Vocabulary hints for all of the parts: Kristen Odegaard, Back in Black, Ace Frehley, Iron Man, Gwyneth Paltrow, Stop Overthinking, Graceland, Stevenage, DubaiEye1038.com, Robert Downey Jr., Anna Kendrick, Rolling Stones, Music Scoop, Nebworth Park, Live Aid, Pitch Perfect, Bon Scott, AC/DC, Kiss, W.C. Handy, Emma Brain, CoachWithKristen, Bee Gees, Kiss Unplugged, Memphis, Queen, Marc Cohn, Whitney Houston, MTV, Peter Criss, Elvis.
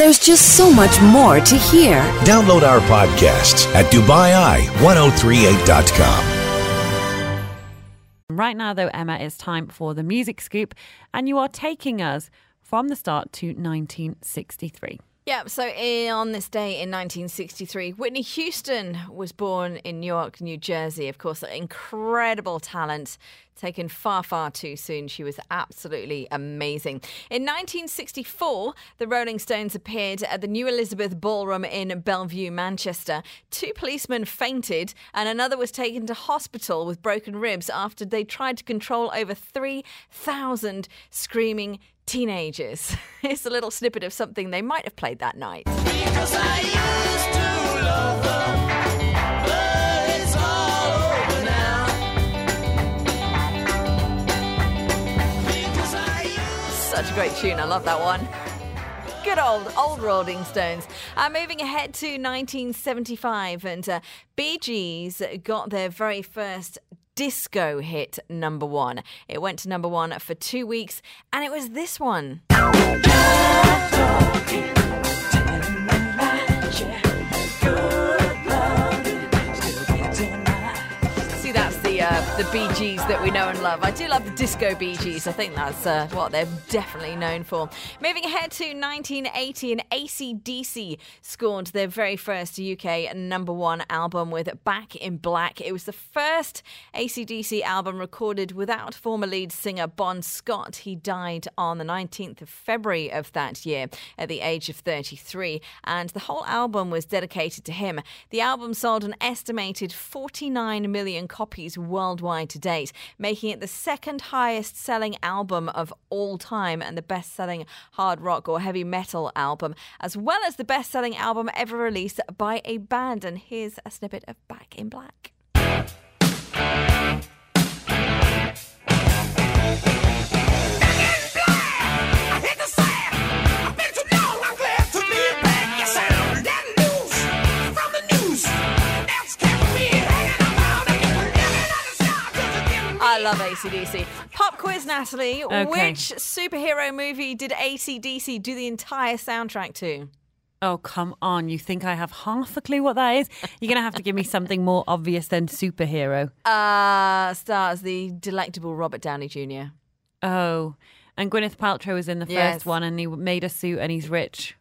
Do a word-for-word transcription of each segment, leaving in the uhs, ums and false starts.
There's just so much more to hear. Download our podcasts at Dubai Eye ten thirty-eight dot com. Right now, though, Emma, it's time for the music scoop, and you are taking us from the start to nineteen sixty-three. Yeah, so on this day in nineteen sixty-three, Whitney Houston was born in Newark, New Jersey. Of course, an incredible talent, taken far, far too soon. She was absolutely amazing. In nineteen sixty-four, the Rolling Stones appeared at the New Elizabeth Ballroom in Bellevue, Manchester. Two policemen fainted and another was taken to hospital with broken ribs after they tried to control over three thousand screaming teenagers. It's a little snippet of something they might have played that night. Because I used to love them, but it's all over now. Because I used Such a great tune, I love that one. Good old, old Rolling Stones. Uh, moving ahead to nineteen seventy-five, and uh, Bee Gees got their very first disco hit number one. It went to number one for two weeks, and it was this one. See, that's the uh, the Bee Gees that we know and love. I do love the disco Bee Gees. I think that's uh, what they're definitely known for. Moving ahead to nineteen eighty, and A C D C scored their very first U K number one album with Back in Black. It was the first A C D C album recorded without former lead singer Bon Scott. He died on the nineteenth of February of that year at the age of thirty-three, and the whole album was dedicated to him. The album sold an estimated forty-nine million copies worldwide to date, making it the second highest selling album of all time and the best selling hard rock or heavy metal album, as well as the best selling album ever released by a band. And here's a snippet of Back in Black. I love A C D C. Pop quiz, Natalie. Okay. Which superhero movie did A C D C do the entire soundtrack to? Oh, come on. You think I have half a clue what that is? You're going to have to give me something more obvious than superhero. Uh, stars the delectable Robert Downey Junior Oh, and Gwyneth Paltrow was in the first yes. one, and he made a suit and he's rich.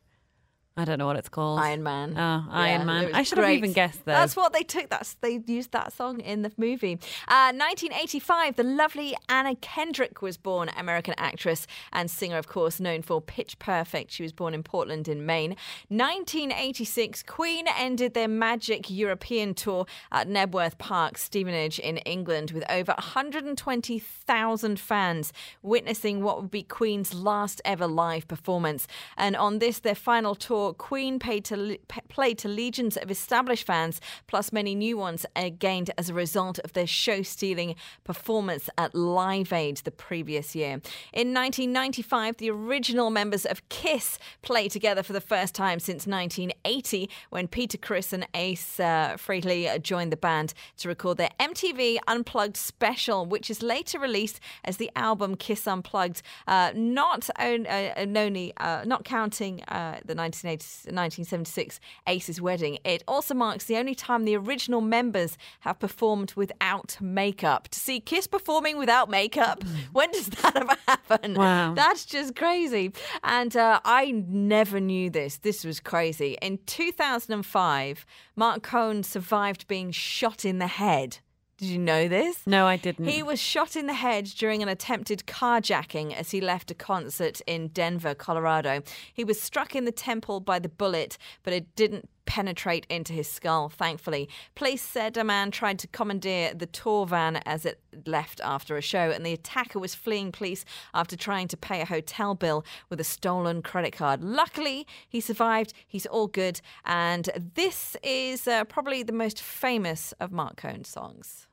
I don't know what it's called. Iron Man. Oh, Iron yeah, Man. I should great. have even guessed that. That's what they took. That's They used that song in the movie. Uh, nineteen eighty-five, the lovely Anna Kendrick was born, American actress and singer, of course, known for Pitch Perfect. She was born in Portland in Maine. nineteen eighty-six, Queen ended their Magic European tour at Nebworth Park, Stevenage in England, with over one hundred twenty thousand fans witnessing what would be Queen's last ever live performance. And on this, their final tour, Queen paid to, played to legions of established fans, plus many new ones gained as a result of their show-stealing performance at Live Aid the previous year. In nineteen ninety-five, the original members of Kiss played together for the first time since nineteen eighty, when Peter Criss and Ace uh, Frehley joined the band to record their M T V Unplugged special, which is later released as the album Kiss Unplugged, uh, not, own, uh, only, uh, not counting uh, the nineteen eighty nineteen seventy-six Ace's Wedding. It also marks the only time the original members have performed without makeup. To see Kiss performing without makeup, when does that ever happen? Wow. That's just crazy. And uh, I never knew this. This was crazy. In two thousand five, Marc Cohn survived being shot in the head. Did you know this? No, I didn't. He was shot in the head during an attempted carjacking as he left a concert in Denver, Colorado. He was struck in the temple by the bullet, but it didn't penetrate into his skull, thankfully. Police said a man tried to commandeer the tour van as it left after a show, and the attacker was fleeing police after trying to pay a hotel bill with a stolen credit card. Luckily, he survived. He's all good. And this is uh, probably the most famous of Marc Cohn's songs.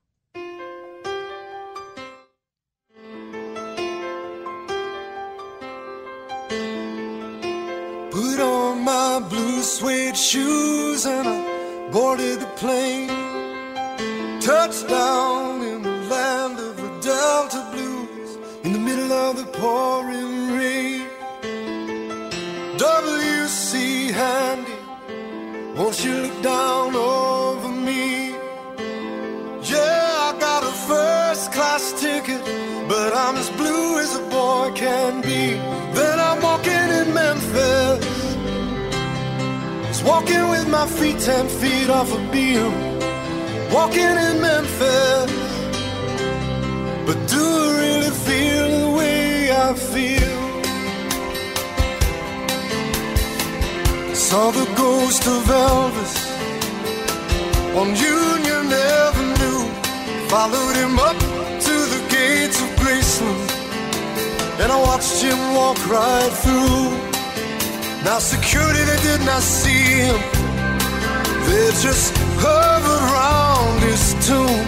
Put on my blue suede shoes and I boarded the plane. Touched down in the land of the Delta Blues in the middle of the pouring rain. W W C. Handy, won't you look down over me? Yeah, I got a first class ticket, but I'm as blue as a boy can be. Then I'm walking in Memphis, it's walking with my feet ten feet off a beam. Walking in Memphis, but do I really feel the way I feel? Saw the ghost of Elvis on Union Avenue, followed him up to the gates of Graceland, and I watched him walk right through. Now security, they did not see him, they just hover around his tomb.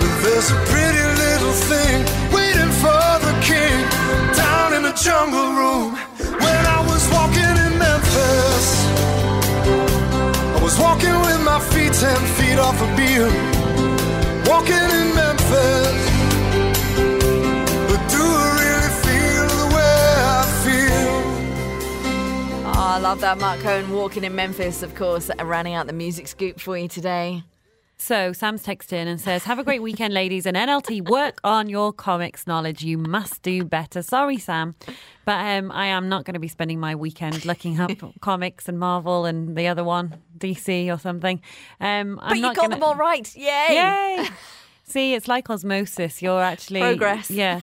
But there's a pretty little thing waiting for the king down in the jungle room. When I was walking in Memphis, I was walking with my feet ten feet off a beam. Walking in Memphis, but do I really feel the way I feel? Oh, I love that. Marc Cohn, Walking in Memphis, of course, running out the music scoop for you today. So Sam's texted in and says, have a great weekend, ladies, and N L T, work on your comics knowledge. You must do better. Sorry, Sam, but um, I am not going to be spending my weekend looking up comics and Marvel and the other one, D C or something. Um, but I'm you not got gonna... them all right. Yay! Yay! See, it's like osmosis. You're actually... Progress. Yeah.